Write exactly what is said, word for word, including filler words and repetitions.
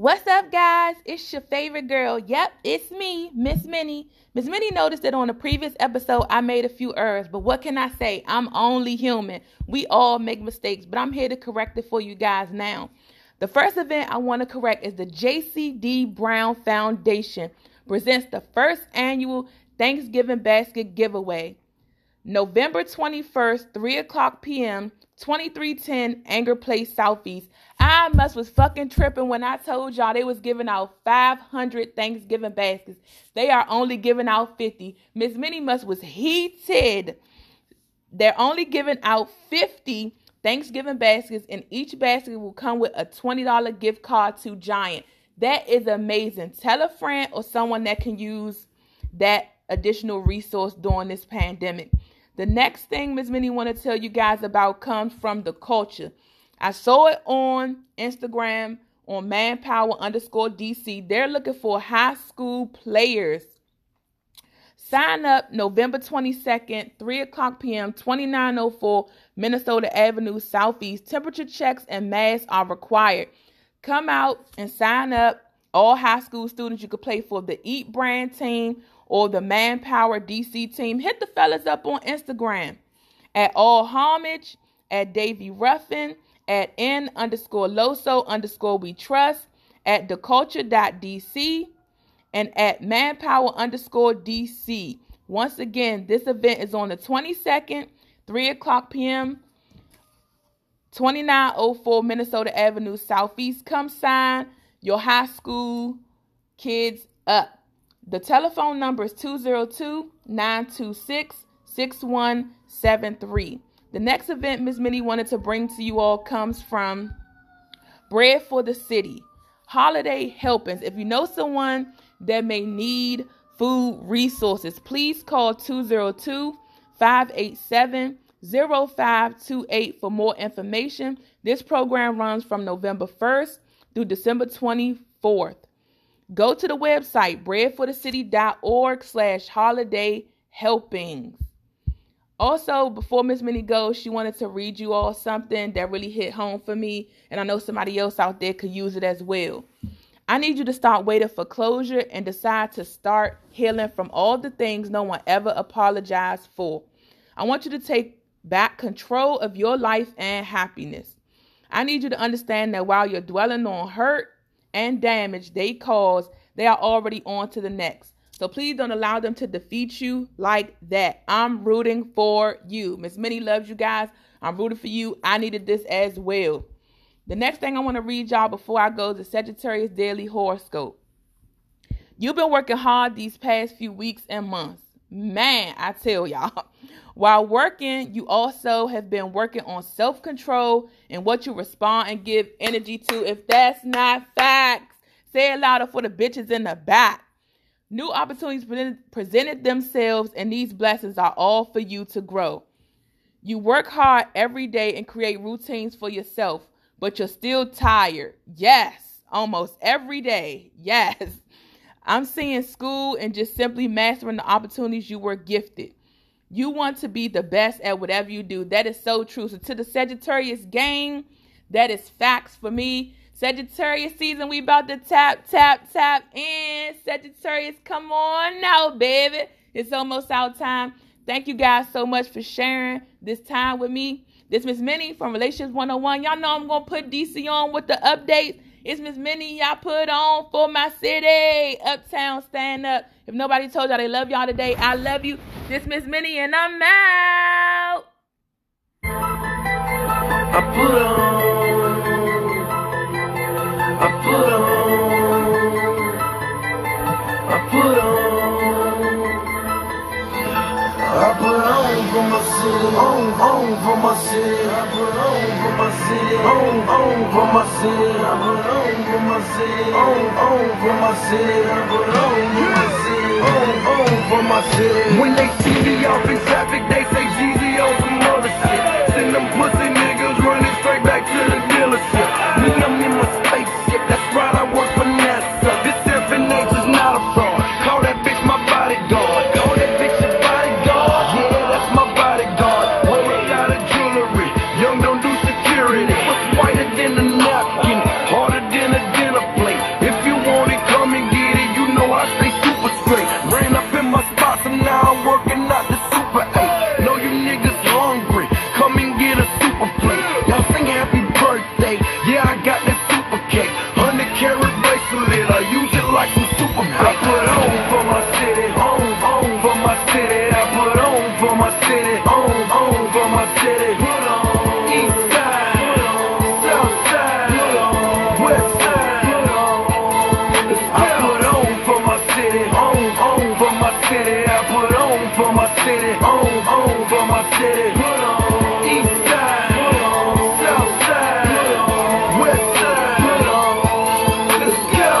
What's up, guys? It's your favorite girl. Yep, it's me, Miss Minnie. Miss Minnie noticed that on the previous episode, I made a few errors, but what can I say? I'm only human. We all make mistakes, but I'm here to correct it for you guys now. The first event I want to correct is the J C D Brown Foundation presents the first annual Thanksgiving basket giveaway. November twenty-first, three o'clock p.m., twenty-three ten Anger Place Southeast. I must was fucking tripping when I told y'all they was giving out five hundred Thanksgiving baskets. They are only giving out fifty. Miss Minnie must was heated. They're only giving out fifty Thanksgiving baskets, and each basket will come with a twenty dollars gift card to Giant. That is amazing. Tell a friend or someone that can use that additional resource during this pandemic. The next thing Miss Minnie want to tell you guys about comes from the culture. I saw it on Instagram on Manpower underscore D C. They're looking for high school players. Sign up November twenty-second, three o'clock p.m., twenty-nine oh four Minnesota Avenue Southeast. Temperature checks and masks are required. Come out and sign up. All high school students, you could play for the Eat Brand team or the Manpower D C team. Hit the fellas up on Instagram at All Homage, at Davy Ruffin, at N underscore Loso underscore We Trust, at theculture.dc, and at Manpower underscore D C. Once again, this event is on the twenty-second, three o'clock p.m., twenty-nine oh four Minnesota Avenue Southeast. Come sign your high school kids up. The telephone number is two zero two, nine two six, six one seven three. The next event Miss Minnie wanted to bring to you all comes from Bread for the City. Holiday helpings. If you know someone that may need food resources, please call two zero two, five eight seven, zero five two eight for more information. This program runs from November first through December twenty-fourth. Go to the website, breadforthecity.org slash holiday helpings. Also, before Miss Minnie goes, she wanted to read you all something that really hit home for me, and I know somebody else out there could use it as well. I need you to stop waiting for closure and decide to start healing from all the things no one ever apologized for. I want you to take back control of your life and happiness. I need you to understand that while you're dwelling on hurt and damage they cause, they are already on to the next. So please don't allow them to defeat you like that. I'm rooting for you. Miss Minnie loves you guys. I'm rooting for you. I needed this as well. The next thing I want to read y'all before I go is the Sagittarius Daily Horoscope. You've been working hard these past few weeks and months. Man, I tell y'all. While working, you also have been working on self-control and what you respond and give energy to. If that's not facts, say it louder for the bitches in the back. New opportunities presented, presented themselves, and these blessings are all for you to grow. You work hard every day and create routines for yourself, but you're still tired. Yes, almost every day. Yes. I'm seeing school and just simply mastering the opportunities you were gifted. You want to be the best at whatever you do. That is so true. So to the Sagittarius gang, that is facts for me. Sagittarius season, we about to tap, tap, tap in. Sagittarius, come on now, baby. It's almost our time. Thank you guys so much for sharing this time with me. This Miss Minnie from Relations one oh one. Y'all know I'm going to put D C on with the updates. It's Miss Minnie, y'all put on for my city. Uptown, stand up. If nobody told y'all they love y'all today, I love you. This Miss Minnie, and I'm out. I put on. I put on. I put on. I put on. For my city, home, home for my city. I put on for my city, home, home for my city. I put on for my city, home, home for my city. I put on for my city, home, home for my city. When they see me off in traffic, they say G Z on some other shit. Send them pussy niggas running straight back to the dealership. Me, I'm in my spaceship, that's right, I work for NASA. This seven nature's not a fraud. Call that bitch my bodyguard. Call that bitch your bodyguard. Yeah. Young don't do security. What's whiter than a napkin? Harder than a dinner plate. my city, own, own for my city. Put on, east side, put on, south side, put on, west side, put on. I put on for my city, own, own for my city.